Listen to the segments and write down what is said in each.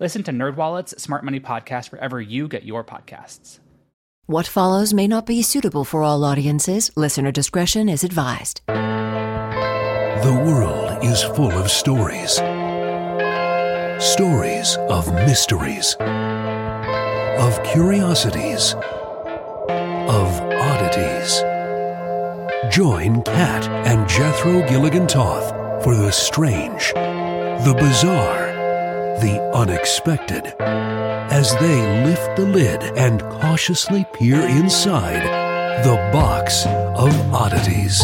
Listen to NerdWallet's Smart Money Podcast wherever you get your podcasts. What follows may not be suitable for all audiences. Listener discretion is advised. The world is full of stories. Stories of mysteries, of curiosities, of oddities. Join Kat and Jethro Gilligan-Toth for the strange, the bizarre, the unexpected, as they lift the lid and cautiously peer inside the Box of Oddities.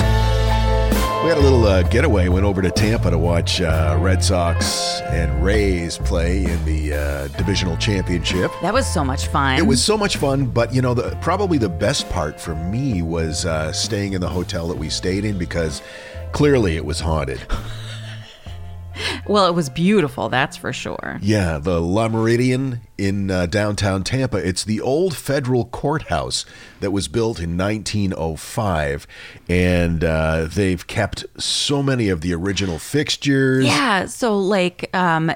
We had a little getaway, went over to Tampa to watch Red Sox and Rays play in the divisional championship. That was so much fun. It was so much fun, but you know, probably the best part for me was staying in the hotel that we stayed in, because clearly it was haunted. Well, it was beautiful, that's for sure. Yeah, the La Meridian in downtown Tampa. It's the old federal courthouse that was built in 1905, and they've kept so many of the original fixtures. Yeah, so like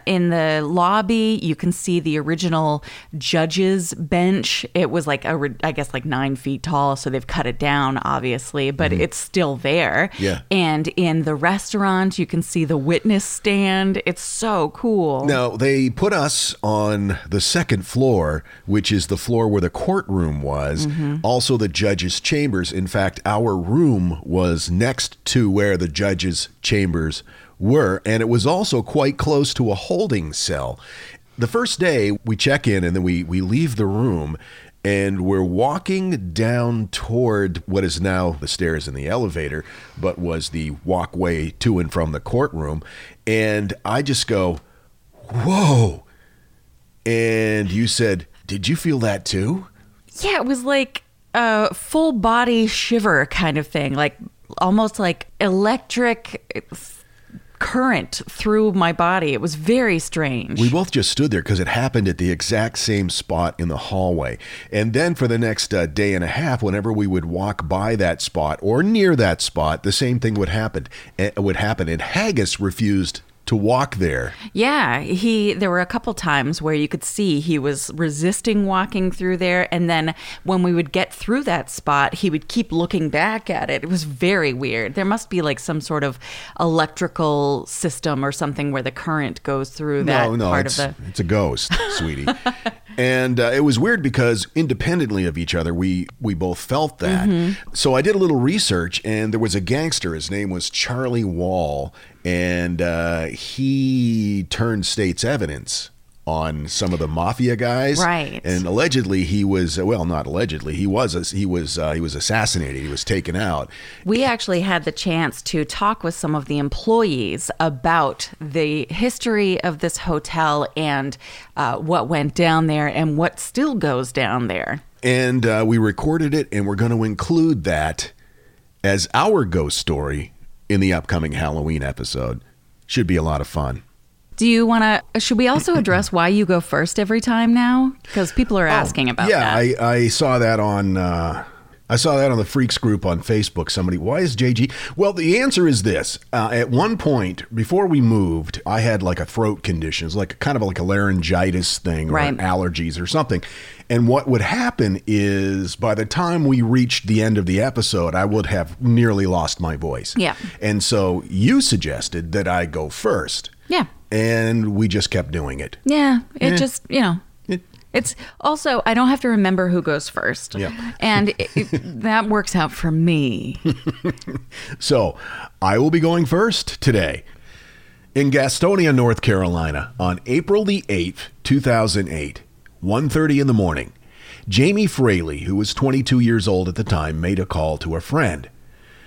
in the lobby, you can see the original judge's bench. It was like, I guess, like 9 feet tall, so they've cut it down, obviously, but it's still there. Yeah. And in the restaurant, you can see the witness stand. It's so cool. Now, they put us on the second floor, which is the floor where the courtroom was, also the judges' chambers. In fact, our room was next to where the judges' chambers were, and it was also quite close to a holding cell. The first day, we check in, and then we leave the room, and we're walking down toward what is now the stairs in the elevator, but was the walkway to and from the courtroom, and I just go, whoa. And you said, did you feel that too? Yeah, it was like a full body shiver kind of thing, like almost like electric current through my body. It was very strange. We both just stood there because it happened at the exact same spot in the hallway. And then for the next day and a half, whenever we would walk by that spot or near that spot, the same thing would happen. And Haggis refused to walk there. Yeah, there were a couple times where you could see he was resisting walking through there, and then when we would get through that spot, he would keep looking back at it. It was very weird. There must be like some sort of electrical system or something where the current goes through that part of the... It's a ghost, sweetie. And it was weird because independently of each other, we both felt that. So I did a little research, and there was a gangster. His name was Charlie Wall, and he turned state's evidence on some of the mafia guys. Right. And allegedly he was, well, not allegedly, he was assassinated. He was taken out. We actually had the chance to talk with some of the employees about the history of this hotel and what went down there and what still goes down there. And we recorded it, and we're going to include that as our ghost story in the upcoming Halloween episode. Should be a lot of fun. Should we also address why you go first every time now? Because people are asking about that. Yeah, I saw that on the Freaks group on Facebook. Somebody, why is JG? Well, the answer is this. At one point, before we moved, I had like a throat condition. It's like kind of like a laryngitis thing, or allergies or something. And what would happen is by the time we reached the end of the episode, I would have nearly lost my voice. Yeah. And so you suggested that I go first. Yeah. And we just kept doing it. Yeah. It's also, I don't have to remember who goes first. Yeah. And that works out for me. So I will be going first today. In Gastonia, North Carolina, on April the 8th, 2008, 1:30 in the morning, Jamie Fraley, who was 22 years old at the time, made a call to a friend.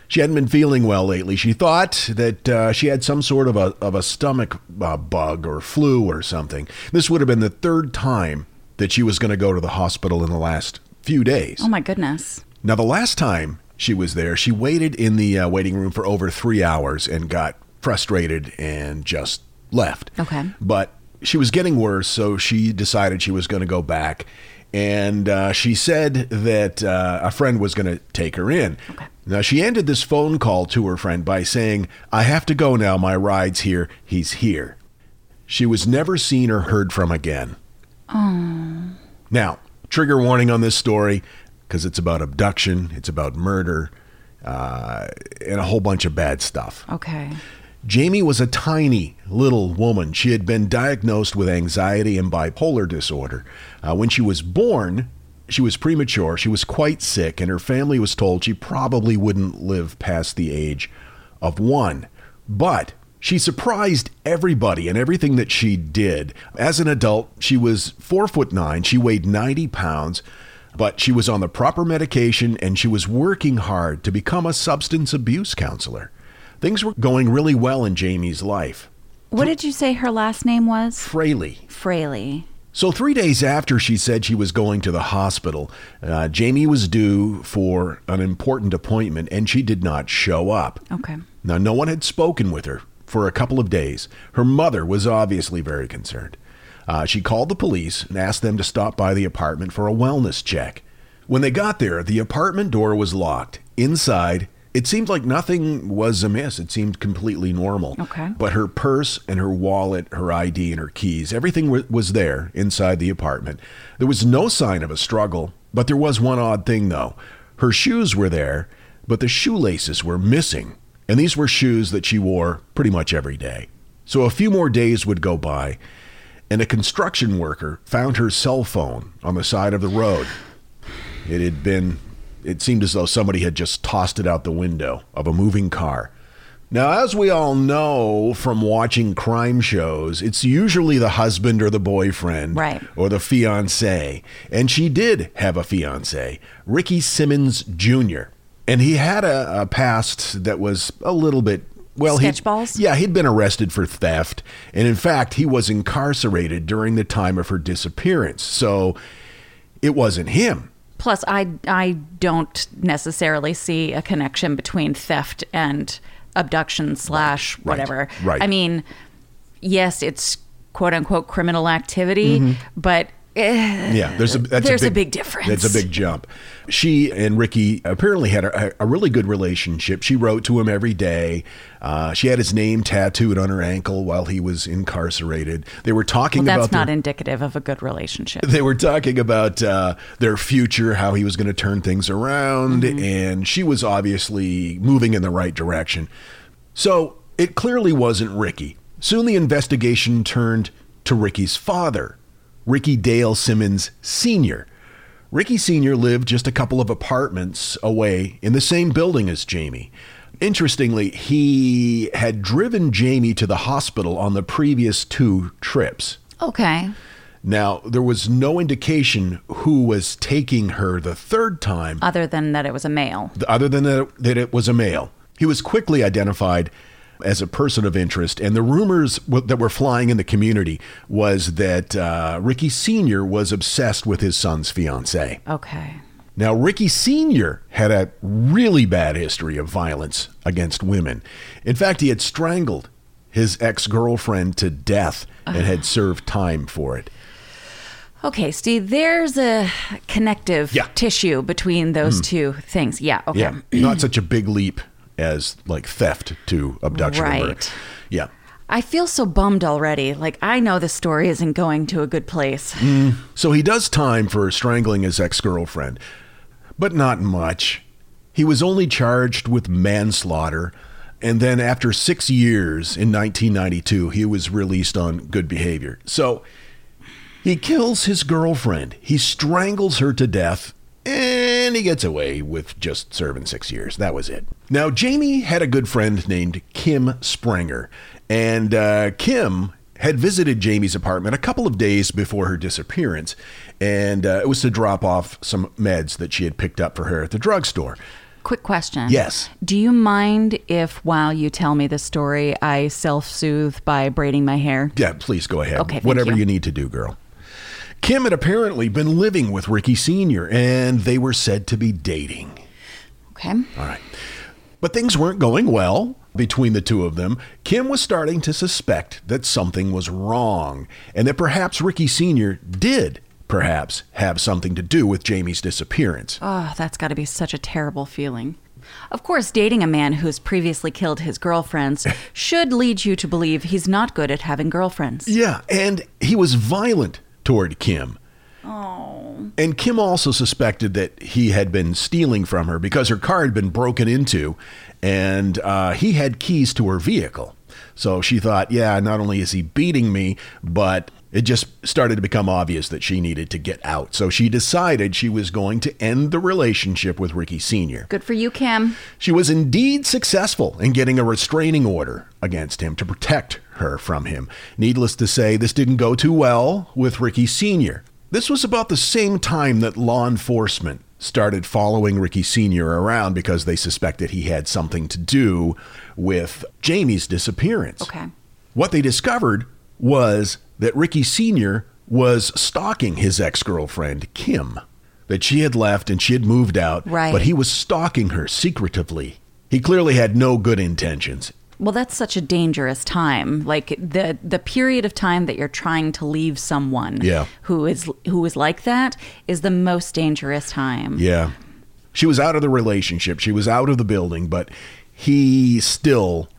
She hadn't been feeling well lately. She thought that she had some sort of a stomach bug or flu or something. This would have been the third time that she was going to go to the hospital in the last few days. Oh, my goodness. Now, the last time she was there, she waited in the waiting room for over 3 hours and got frustrated and just left. Okay. But she was getting worse, so she decided she was going to go back. And she said that a friend was going to take her in. Okay. Now, she ended this phone call to her friend by saying, "I have to go now. My ride's here. He's here." She was never seen or heard from again. Oh. Now, trigger warning on this story, because it's about abduction, it's about murder, and a whole bunch of bad stuff. Okay. Jamie was a tiny little woman. She had been diagnosed with anxiety and bipolar disorder. When she was born, she was premature, she was quite sick, and her family was told she probably wouldn't live past the age of 1. But she surprised everybody in everything that she did. As an adult, she was 4'9", she weighed 90 pounds, but she was on the proper medication and she was working hard to become a substance abuse counselor. Things were going really well in Jamie's life. What did you say her last name was? Fraley. Fraley. So 3 days after she said she was going to the hospital, Jamie was due for an important appointment and she did not show up. Okay. Now, no one had spoken with her for a couple of days. Her mother was obviously very concerned. She called the police and asked them to stop by the apartment for a wellness check. When they got there, the apartment door was locked. Inside, it seemed like nothing was amiss. It seemed completely normal. Okay. But her purse and her wallet, her ID and her keys, everything was there inside the apartment. There was no sign of a struggle, but there was one odd thing, though. Her shoes were there, but the shoelaces were missing. And these were shoes that she wore pretty much every day. So a few more days would go by, and a construction worker found her cell phone on the side of the road. It seemed as though somebody had just tossed it out the window of a moving car. Now, as we all know from watching crime shows, it's usually the husband or the boyfriend, right, or the fiancé. And she did have a fiancé, Ricky Simmons Jr. And he had a past that was a little bit... Well, sketchballs? He'd been arrested for theft. And in fact, he was incarcerated during the time of her disappearance. So it wasn't him. Plus, I don't necessarily see a connection between theft and abduction / whatever. Right. I mean, yes, it's quote unquote criminal activity, but there's a big difference. That's a big jump. She and Ricky apparently had a really good relationship. She wrote to him every day. She had his name tattooed on her ankle while he was incarcerated. They were talking about... That's not indicative of a good relationship. They were talking about their future, how he was going to turn things around, and she was obviously moving in the right direction. So it clearly wasn't Ricky. Soon the investigation turned to Ricky's father, Ricky Dale Simmons Sr. Ricky Sr. lived just a couple of apartments away in the same building as Jamie. Interestingly, he had driven Jamie to the hospital on the previous 2 trips. Okay. Now, there was no indication who was taking her the third time. Other than that it was a male. He was quickly identified as a person of interest, and the rumors that were flying in the community was that Ricky Sr. was obsessed with his son's fiancée. Okay. Now, Ricky Sr. had a really bad history of violence against women. In fact, he had strangled his ex-girlfriend to death and had served time for it. Okay, Steve, there's a connective tissue between those two things. Yeah, okay. Yeah, not such a big leap as like theft to abduction. Right. Yeah. I feel so bummed already. Like, I know this story isn't going to a good place. So he does time for strangling his ex-girlfriend, but not much. He was only charged with manslaughter And then after 6 years in 1992, he was released on good behavior. So he kills his girlfriend. He strangles her to death, and he gets away with just serving 6 years. That was it. Now, Jamie had a good friend named Kim Springer, and Kim had visited Jamie's apartment a couple of days before her disappearance, and it was to drop off some meds that she had picked up for her at the drugstore. Quick question. Yes. Do you mind if while you tell me the story, I self-soothe by braiding my hair? Yeah, please go ahead. Okay, whatever you need to do, girl. Kim had apparently been living with Ricky Sr., and they were said to be dating. Okay. All right. But things weren't going well between the two of them. Kim was starting to suspect that something was wrong, and that perhaps Ricky Sr. did perhaps have something to do with Jamie's disappearance. Oh, that's got to be such a terrible feeling. Of course, dating a man who's previously killed his girlfriends should lead you to believe he's not good at having girlfriends. Yeah, and he was violent toward Kim. Oh. And Kim also suspected that he had been stealing from her because her car had been broken into, and he had keys to her vehicle. So she thought, yeah, not only is he beating me, but it just started to become obvious that she needed to get out. So she decided she was going to end the relationship with Ricky Sr. Good for you, Kim. She was indeed successful in getting a restraining order against him to protect her from him. Needless to say, this didn't go too well with Ricky Sr. This was about the same time that law enforcement started following Ricky Sr. around because they suspected he had something to do with Jamie's disappearance. Okay. What they discovered was that Ricky Sr. was stalking his ex-girlfriend, Kim, that she had left and she had moved out, right, but he was stalking her secretively. He clearly had no good intentions. Well, that's such a dangerous time. Like the period of time that you're trying to leave someone who is like that is the most dangerous time. Yeah. She was out of the relationship. She was out of the building, but he still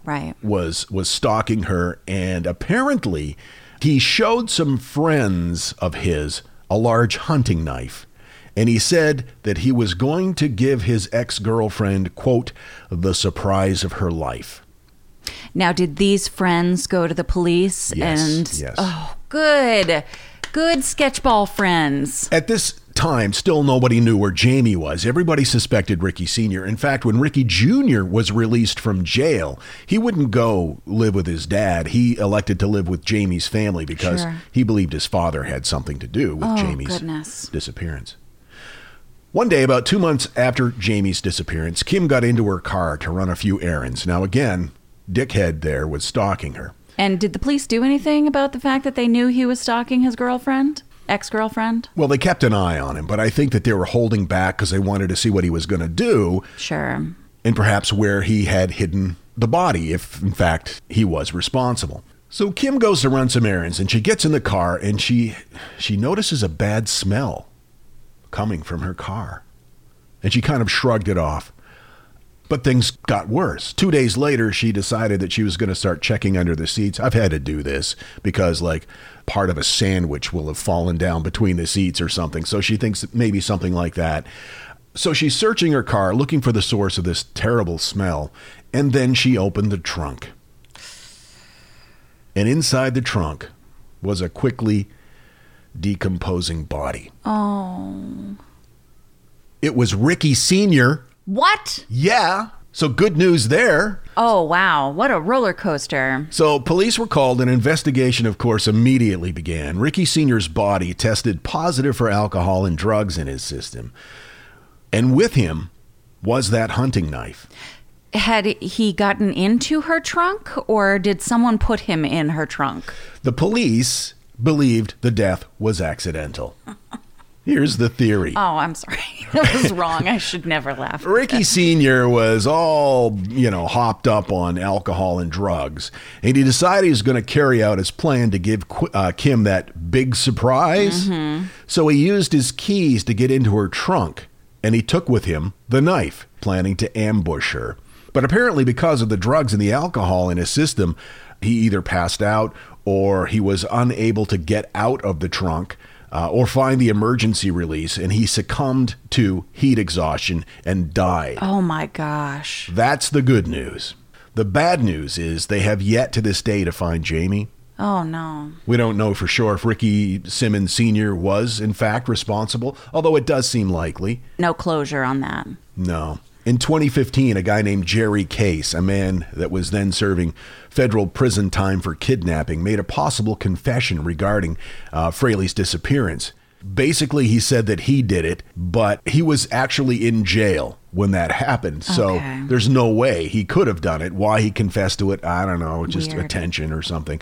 was stalking her, and apparently he showed some friends of his a large hunting knife, and he said that he was going to give his ex-girlfriend, quote, the surprise of her life. Now, did these friends go to the police? Yes. Oh, good. Good sketchball friends. At this time, still nobody knew where Jamie was. Everybody suspected Ricky Sr. In fact, when Ricky Jr. was released from jail, he wouldn't go live with his dad. He elected to live with Jamie's family because he believed his father had something to do with Jamie's disappearance. One day, about 2 months after Jamie's disappearance, Kim got into her car to run a few errands. Now, again, dickhead there was stalking her. And did the police do anything about the fact that they knew he was stalking his girlfriend? Ex-girlfriend? Well, they kept an eye on him, but I think that they were holding back because they wanted to see what he was going to do. Sure. And perhaps where he had hidden the body, if in fact he was responsible. So Kim goes to run some errands, and she gets in the car, and she notices a bad smell coming from her car. And she kind of shrugged it off. But things got worse. 2 days later, she decided that she was going to start checking under the seats. I've had to do this because, like, part of a sandwich will have fallen down between the seats or something. So she thinks maybe something like that. So she's searching her car, looking for the source of this terrible smell. And then she opened the trunk. And inside the trunk was a quickly decomposing body. Oh. It was Ricky Sr. What? Yeah. So good news there. Oh, wow. What a roller coaster. So police were called. An investigation, of course, immediately began. Ricky Sr.'s body tested positive for alcohol and drugs in his system. And with him was that hunting knife. Had he gotten into her trunk, or did someone put him in her trunk? The police believed the death was accidental. Here's the theory. Oh, I'm sorry. That was wrong. I should never laugh. Ricky Sr. was all, hopped up on alcohol and drugs. And he decided he was going to carry out his plan to give Kim that big surprise. Mm-hmm. So he used his keys to get into her trunk. And he took with him the knife, planning to ambush her. But apparently because of the drugs and the alcohol in his system, he either passed out or he was unable to get out of the trunk. Or find the emergency release, and he succumbed to heat exhaustion and died. Oh my gosh. That's the good news. The bad news is they have yet to this day to find Jamie. Oh, no. We don't know for sure if Ricky Simmons Sr. was, in fact, responsible, although it does seem likely. No closure on that. No. In 2015, a guy named Jerry Case, a man that was then serving federal prison time for kidnapping, made a possible confession regarding Fraley's disappearance. Basically, he said that he did it, but he was actually in jail when that happened. So there's no way he could have done it. Why he confessed to it, I don't know, just weird. Attention or something.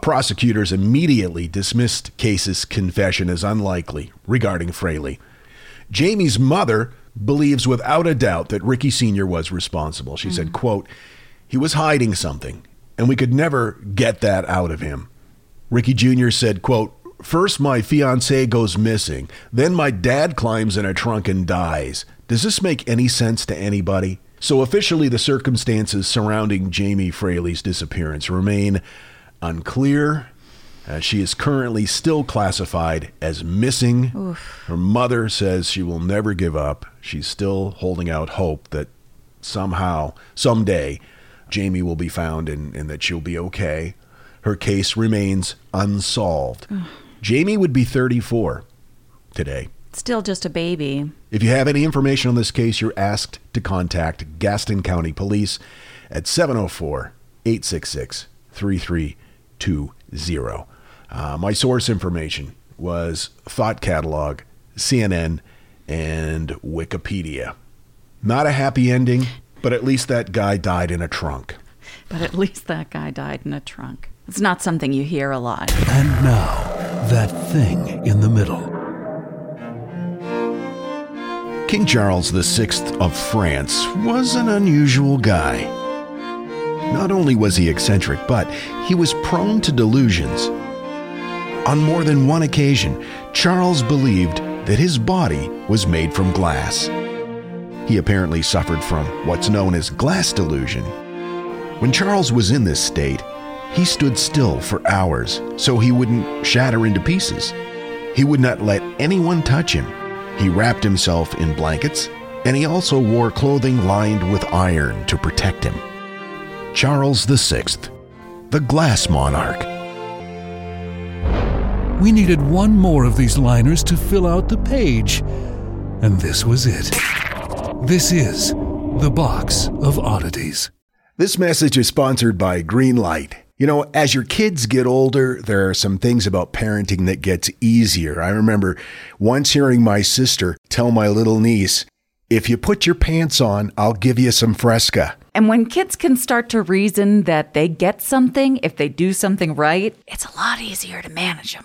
Prosecutors immediately dismissed Case's confession as unlikely regarding Fraley. Jamie's mother believes without a doubt that Ricky Sr. was responsible. She said, quote, "He was hiding something and we could never get that out of him." Ricky Jr. said, quote, "First, my fiance goes missing. Then my dad climbs in a trunk and dies. Does this make any sense to anybody?" So officially, the circumstances surrounding Jamie Fraley's disappearance remain unclear. She is currently still classified as missing. Oof. Her mother says she will never give up. She's still holding out hope that somehow, someday, Jamie will be found and that she'll be okay. Her case remains unsolved. Jamie would be 34 today. Still just a baby. If you have any information on this case, you're asked to contact Gaston County Police at 704-866-3320. My source information was Thought Catalog, CNN, and Wikipedia. Not a happy ending, but at least that guy died in a trunk. It's not something you hear a lot. And now, that thing in the middle. King Charles VI of France was an unusual guy. Not only was he eccentric, but he was prone to delusions. On more than one occasion, Charles believed that his body was made from glass. He apparently suffered from what's known as glass delusion. When Charles was in this state, he stood still for hours so he wouldn't shatter into pieces. He would not let anyone touch him. He wrapped himself in blankets, and he also wore clothing lined with iron to protect him. Charles VI, the Glass Monarch. We needed one more of these liners to fill out the page, and this was it. This is The Box of Oddities. This message is sponsored by Greenlight. You know, as your kids get older, there are some things about parenting that gets easier. I remember once hearing my sister tell my little niece, "If you put your pants on, I'll give you some Fresca." And when kids can start to reason that they get something if they do something right, it's a lot easier to manage them.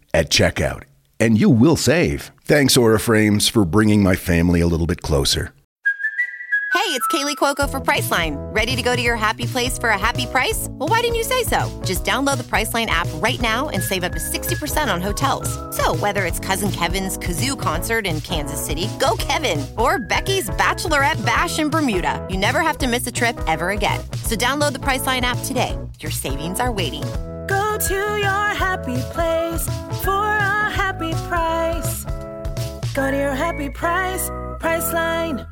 at checkout, and you will save. Thanks, Aura Frames, for bringing my family a little bit closer. Hey, it's Kaylee Cuoco for Priceline. Ready to go to your happy place for a happy price? Well, why didn't you say so? Just download the Priceline app right now and save up to 60% on hotels. So whether it's Cousin Kevin's Kazoo Concert in Kansas City, go Kevin, or Becky's Bachelorette Bash in Bermuda, you never have to miss a trip ever again. So download the Priceline app today. Your savings are waiting. Go to your happy place for a happy price. Go to your happy price, Priceline.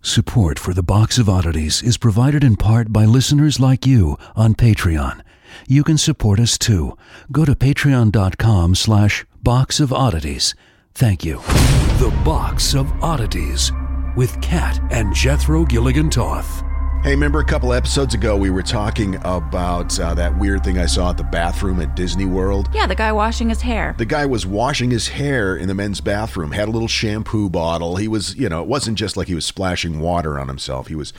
Support for The Box of Oddities is provided in part by listeners like you on Patreon. You can support us too. Go to patreon.com/boxofoddities. Thank you. The Box of Oddities with Kat and Jethro Gilligan-Toth. Hey, remember a couple episodes ago we were talking about that weird thing I saw at the bathroom at Disney World? Yeah, the guy washing his hair. The guy was washing his hair in the men's bathroom, had a little shampoo bottle. He was, you know, it wasn't just like he was splashing water on himself. He was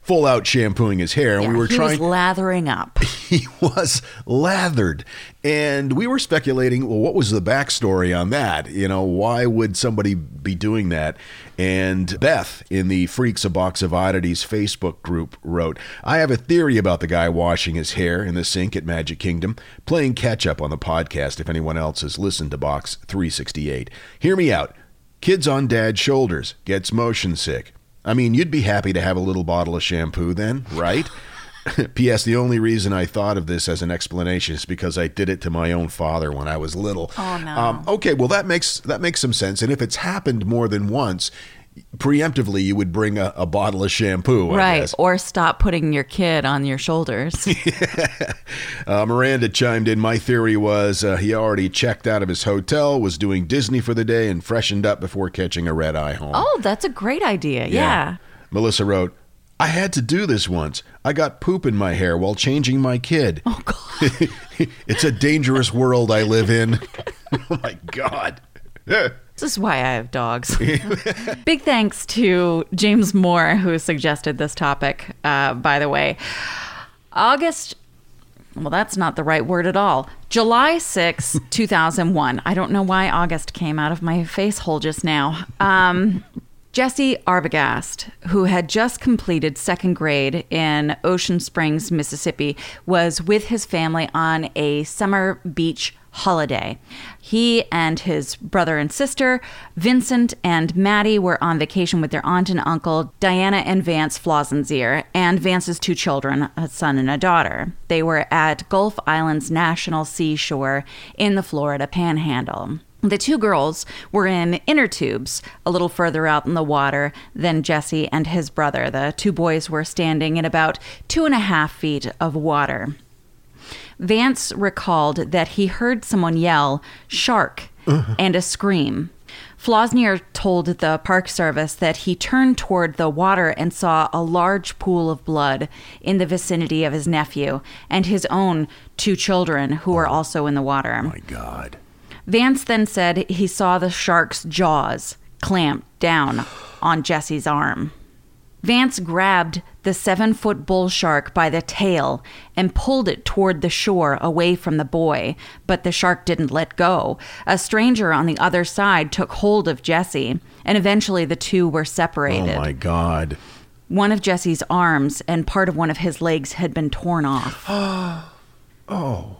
full out shampooing his hair. Yeah, he was lathering up. He was lathered. And we were speculating, well, what was the backstory on that? You know, why would somebody be doing that? And Beth in the Freaks a Box of Oddities Facebook group wrote, I have a theory about the guy washing his hair in the sink at Magic Kingdom, playing catch up on the podcast if anyone else has listened to Box 368. Hear me out. Kids on dad's shoulders, gets motion sick. I mean, you'd be happy to have a little bottle of shampoo then, right? P.S. The only reason I thought of this as an explanation is because I did it to my own father when I was little. Oh, no. Okay, well, that makes some sense. And if it's happened more than once, preemptively, you would bring a bottle of shampoo. Right, or stop putting your kid on your shoulders. Miranda chimed in. My theory was he already checked out of his hotel, was doing Disney for the day, and freshened up before catching a red eye home. Oh, that's a great idea. Yeah. Melissa wrote, I had to do this once. I got poop in my hair while changing my kid. Oh, God. It's a dangerous world I live in. Oh, my God. This is why I have dogs. Big thanks to James Moore, who suggested this topic, by the way. Well, that's not the right word at all. July 6, 2001. I don't know why August came out of my face hole just now. Jesse Arbogast, who had just completed second grade in Ocean Springs, Mississippi, was with his family on a summer beach holiday. He and his brother and sister, Vincent and Maddie, were on vacation with their aunt and uncle, Diana and Vance Flossenzier, and Vance's two children, a son and a daughter. They were at Gulf Islands National Seashore in the Florida Panhandle. The two girls were in inner tubes a little further out in the water than Jesse and his brother. The two boys were standing in about 2.5 feet of water. Vance recalled that he heard someone yell, "Shark," and a scream. Flossenzier told the Park Service that he turned toward the water and saw a large pool of blood in the vicinity of his nephew and his own two children, who were also in the water. Oh, my God. Vance then said he saw the shark's jaws clamped down on Jesse's arm. Vance grabbed the 7-foot bull shark by the tail and pulled it toward the shore away from the boy, but the shark didn't let go. A stranger on the other side took hold of Jesse, and eventually the two were separated. Oh, my God. One of Jesse's arms and part of one of his legs had been torn off. Oh.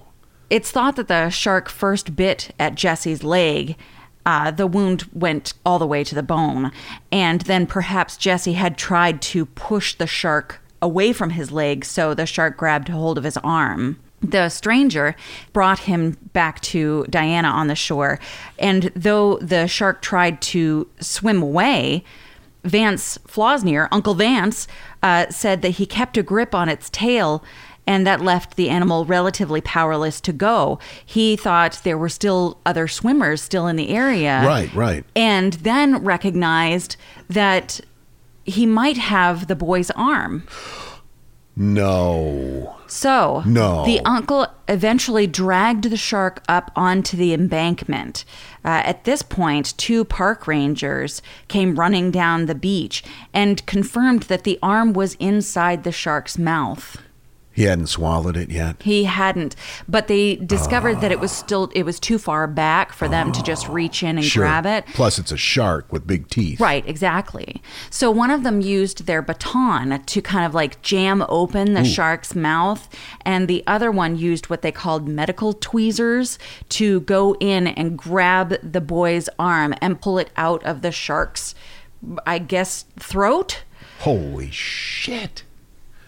It's thought that the shark first bit at Jesse's leg, The wound went all the way to the bone. And then perhaps Jesse had tried to push the shark away from his leg, so the shark grabbed hold of his arm. The stranger brought him back to Diana on the shore. And though the shark tried to swim away, Vance Flossenzier, Uncle Vance, said that he kept a grip on its tail, and that left the animal relatively powerless to go. He thought there were still other swimmers still in the area. Right. And then recognized that he might have the boy's arm. So the uncle eventually dragged the shark up onto the embankment. At this point, two park rangers came running down the beach and confirmed that the arm was inside the shark's mouth. He hadn't swallowed it yet? He hadn't, but they discovered that it was too far back for them to just reach in and grab it. Plus, it's a shark with big teeth. Right, exactly. So one of them used their baton to kind of like jam open the shark's mouth, and the other one used what they called medical tweezers to go in and grab the boy's arm and pull it out of the shark's, I guess, throat. Holy shit.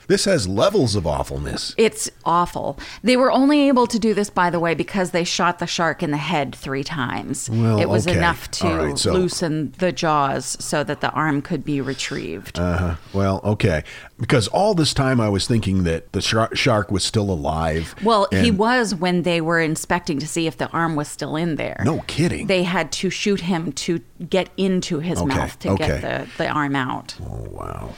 This has levels of awfulness. It's awful. They were only able to do this, by the way, because they shot the shark in the head 3 times. Well, it was enough to loosen the jaws so that the arm could be retrieved. Well, okay. Because all this time I was thinking that the shark was still alive. Well, he was when they were inspecting to see if the arm was still in there. No kidding. They had to shoot him to get into his mouth to get the arm out. Oh, wow.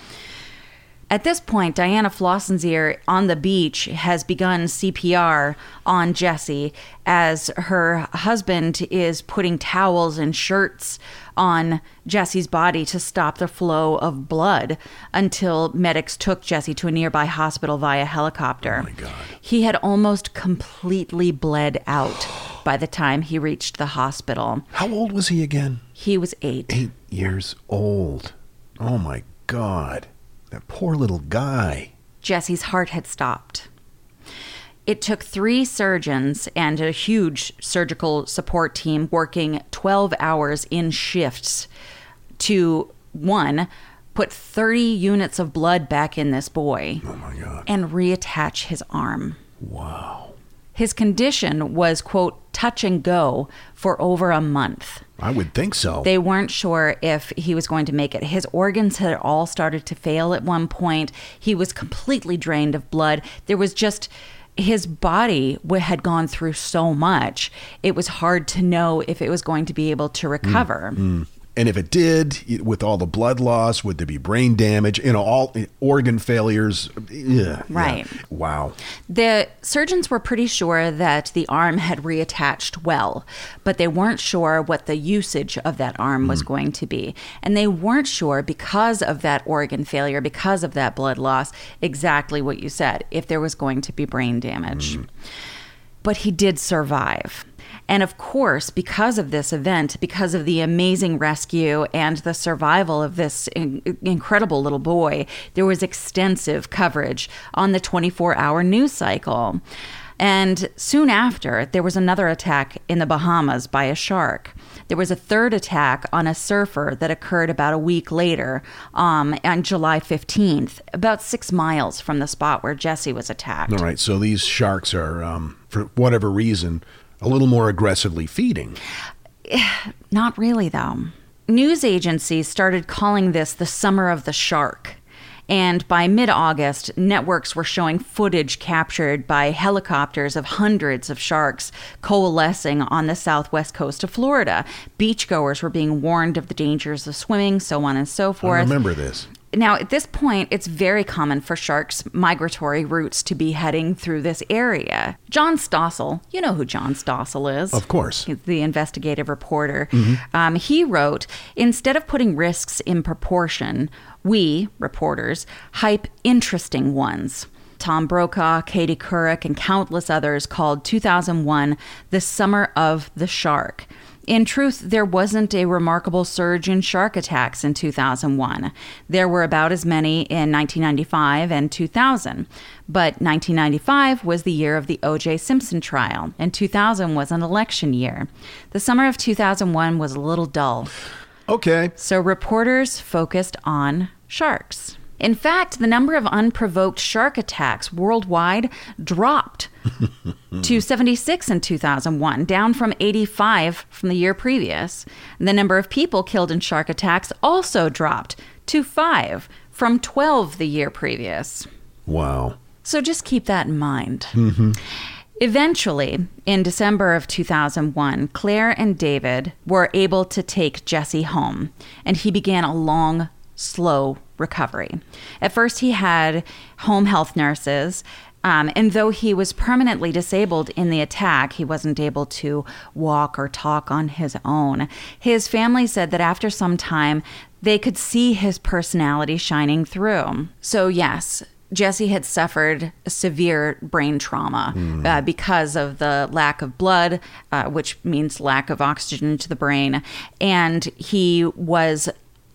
At this point, Diana Flossenzier on the beach has begun CPR on Jesse as her husband is putting towels and shirts on Jesse's body to stop the flow of blood until medics took Jesse to a nearby hospital via helicopter. Oh my God. He had almost completely bled out by the time he reached the hospital. How old was he again? He was 8. 8 years old. Oh my God. That poor little guy. Jesse's heart had stopped. It took 3 surgeons and a huge surgical support team working 12 hours in shifts to, 1, put 30 units of blood back in this boy. Oh my God. And reattach his arm. Wow. His condition was, quote, touch and go for over a month. I would think so. They weren't sure if he was going to make it. His organs had all started to fail at one point. He was completely drained of blood. There was just, his body had gone through so much, it was hard to know if it was going to be able to recover. And if it did, with all the blood loss, would there be brain damage, all organ failures? Yeah, right. Yeah. Wow. The surgeons were pretty sure that the arm had reattached well, but they weren't sure what the usage of that arm was going to be. And they weren't sure, because of that organ failure, because of that blood loss, exactly what you said, if there was going to be brain damage. But he did survive. And of course, because of this event, because of the amazing rescue and the survival of this incredible little boy, there was extensive coverage on the 24-hour news cycle. And soon after, there was another attack in the Bahamas by a shark. There was a third attack on a surfer that occurred about a week later, on July 15th, about 6 miles from the spot where Jesse was attacked. All right, so these sharks are, for whatever reason, a little more aggressively feeding. Not really, though. News agencies started calling this the Summer of the Shark. And by mid-August, networks were showing footage captured by helicopters of hundreds of sharks coalescing on the southwest coast of Florida. Beachgoers were being warned of the dangers of swimming, so on and so forth. I remember this. Now, at this point, it's very common for sharks' migratory routes to be heading through this area. John Stossel, you know who John Stossel is. Of course. He's the investigative reporter. He wrote, "Instead of putting risks in proportion, we, reporters, hype interesting ones." Tom Brokaw, Katie Couric, and countless others called 2001 the Summer of the Shark. In truth, there wasn't a remarkable surge in shark attacks in 2001. There were about as many in 1995 and 2000. But 1995 was the year of the O.J. Simpson trial, and 2000 was an election year. The summer of 2001 was a little dull. Okay. So reporters focused on sharks. In fact, the number of unprovoked shark attacks worldwide dropped to 76 in 2001, down from 85 from the year previous. The number of people killed in shark attacks also dropped to 5 from 12 the year previous. Wow. So just keep that in mind. Mm-hmm. Eventually, in December of 2001, Claire and David were able to take Jesse home, and he began a long, slow recovery. At first, he had home health nurses, and though he was permanently disabled in the attack, he wasn't able to walk or talk on his own. His family said that after some time, they could see his personality shining through. So yes, Jesse had suffered severe brain trauma because of the lack of blood, which means lack of oxygen to the brain, and he was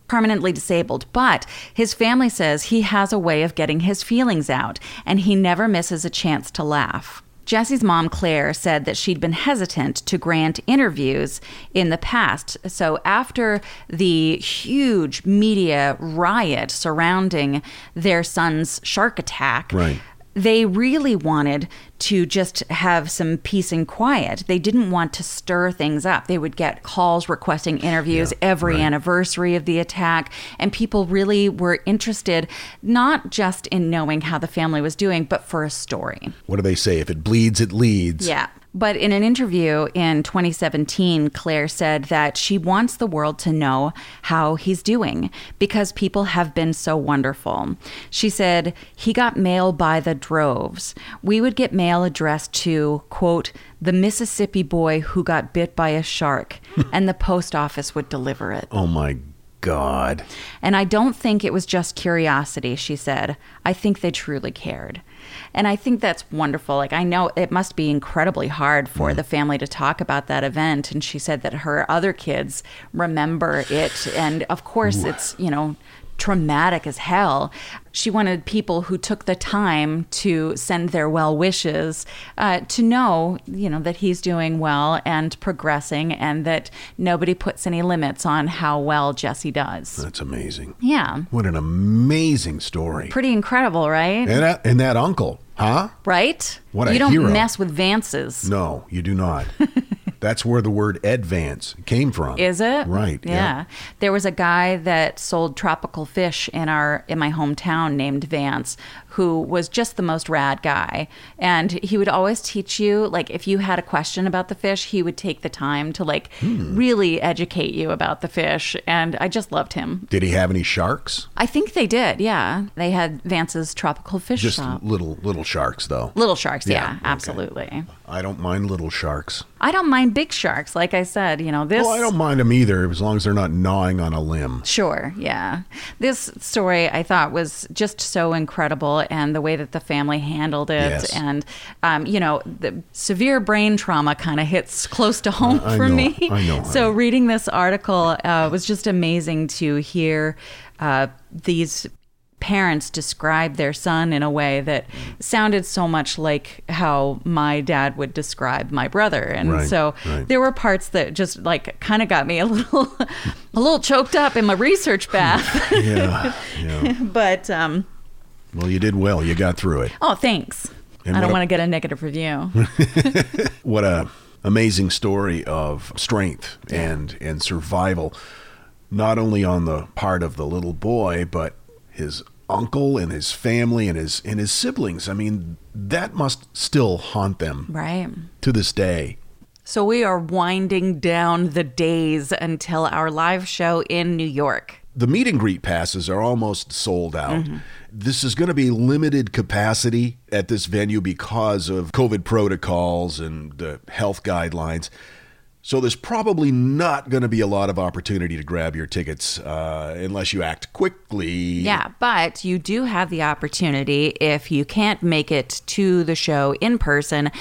permanently disabled, but his family says he has a way of getting his feelings out, and he never misses a chance to laugh. Jesse's mom, Claire, said that she'd been hesitant to grant interviews in the past. So after the huge media riot surrounding their son's shark attack, right, they really wanted to just have some peace and quiet. They didn't want to stir things up. They would get calls requesting interviews every anniversary of the attack. And people really were interested, not just in knowing how the family was doing, but for a story. What do they say? If it bleeds, it leads. Yeah. But in an interview in 2017, Claire said that she wants the world to know how he's doing because people have been so wonderful. She said, he got mail by the droves. We would get mail addressed to, quote, the Mississippi boy who got bit by a shark, and the post office would deliver it. Oh, my God. And I don't think it was just curiosity, she said. I think they truly cared. And I think that's wonderful. Like, I know it must be incredibly hard for the family to talk about that event. And she said that her other kids remember it. And of course, it's, you know, traumatic as hell. She wanted people who took the time to send their well wishes to know, you know, that he's doing well and progressing, and that nobody puts any limits on how well Jesse does. That's amazing. Yeah. What an amazing story. Pretty incredible, right? And that uncle, huh? Right? What a hero. You don't mess with Vance's. No, you do not. That's where the word advance came from. Is it? Right. Yeah. There was a guy that sold tropical fish in my hometown named Vance, who was just the most rad guy. And he would always teach you, like, if you had a question about the fish, he would take the time to, like, really educate you about the fish. And I just loved him. Did he have any sharks? I think they did, yeah. They had Vance's tropical fish shop. Just little sharks, though. Little sharks, yeah, absolutely. I don't mind little sharks. I don't mind big sharks, like I said, you know, this... Well, I don't mind them either, as long as they're not gnawing on a limb. Sure, yeah. This story, I thought, was just so incredible, and the way that the family handled it, and, you know, the severe brain trauma kind of hits close to home for me. I know. So reading this article was just amazing to hear these parents describe their son in a way that sounded so much like how my dad would describe my brother. And so there were parts that just, like, kind of got me a little choked up in my research bath. Yeah. But well, you did well. You got through it. Oh, thanks. And I don't want to get a negative review. What a amazing story of strength and survival, not only on the part of the little boy, but his uncle and his family and his siblings. I mean, that must still haunt them to this day. So we are winding down the days until our live show in New York. The meet and greet passes are almost sold out. Mm-hmm. This is going to be limited capacity at this venue because of COVID protocols and the health guidelines. So there's probably not going to be a lot of opportunity to grab your tickets unless you act quickly. Yeah, but you do have the opportunity, if you can't make it to the show in person,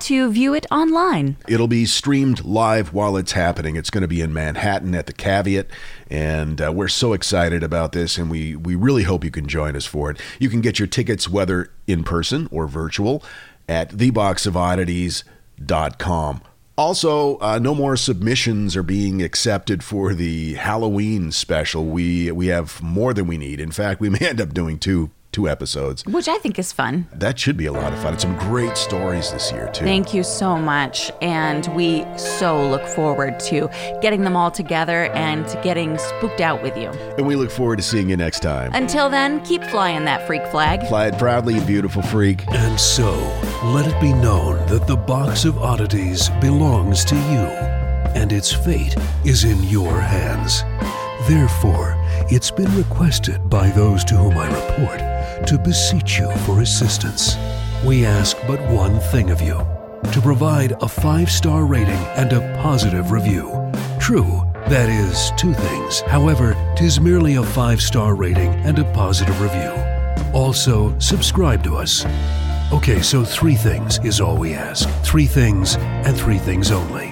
to view it online. It'll be streamed live while it's happening. It's going to be in Manhattan at the Caveat. And we're so excited about this, and we really hope you can join us for it. You can get your tickets, whether in person or virtual, at theboxofoddities.com. Also, no more submissions are being accepted for the Halloween special. We have more than we need. In fact, we may end up doing two episodes. Which I think is fun. That should be a lot of fun. It's some great stories this year, too. Thank you so much. And we so look forward to getting them all together and to getting spooked out with you. And we look forward to seeing you next time. Until then, keep flying that freak flag. Fly it proudly, you beautiful freak. And so, let it be known that the Box of Oddities belongs to you. And its fate is in your hands. Therefore, it's been requested by those to whom I report to beseech you for assistance. We ask but one thing of you, to provide a 5-star rating and a positive review. True, that is 2 things. However, 'tis merely a 5-star rating and a positive review. Also, subscribe to us. Okay, so 3 things is all we ask. 3 things and 3 things only.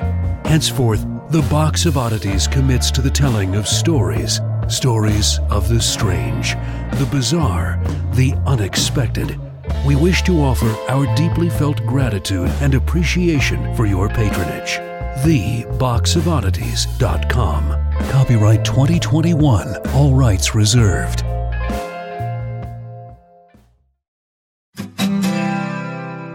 Henceforth, the Box of Oddities commits to the telling of stories. Stories of the strange, the bizarre, the unexpected. We wish to offer our deeply felt gratitude and appreciation for your patronage. TheBoxOfOddities.com. Copyright 2021. All rights reserved.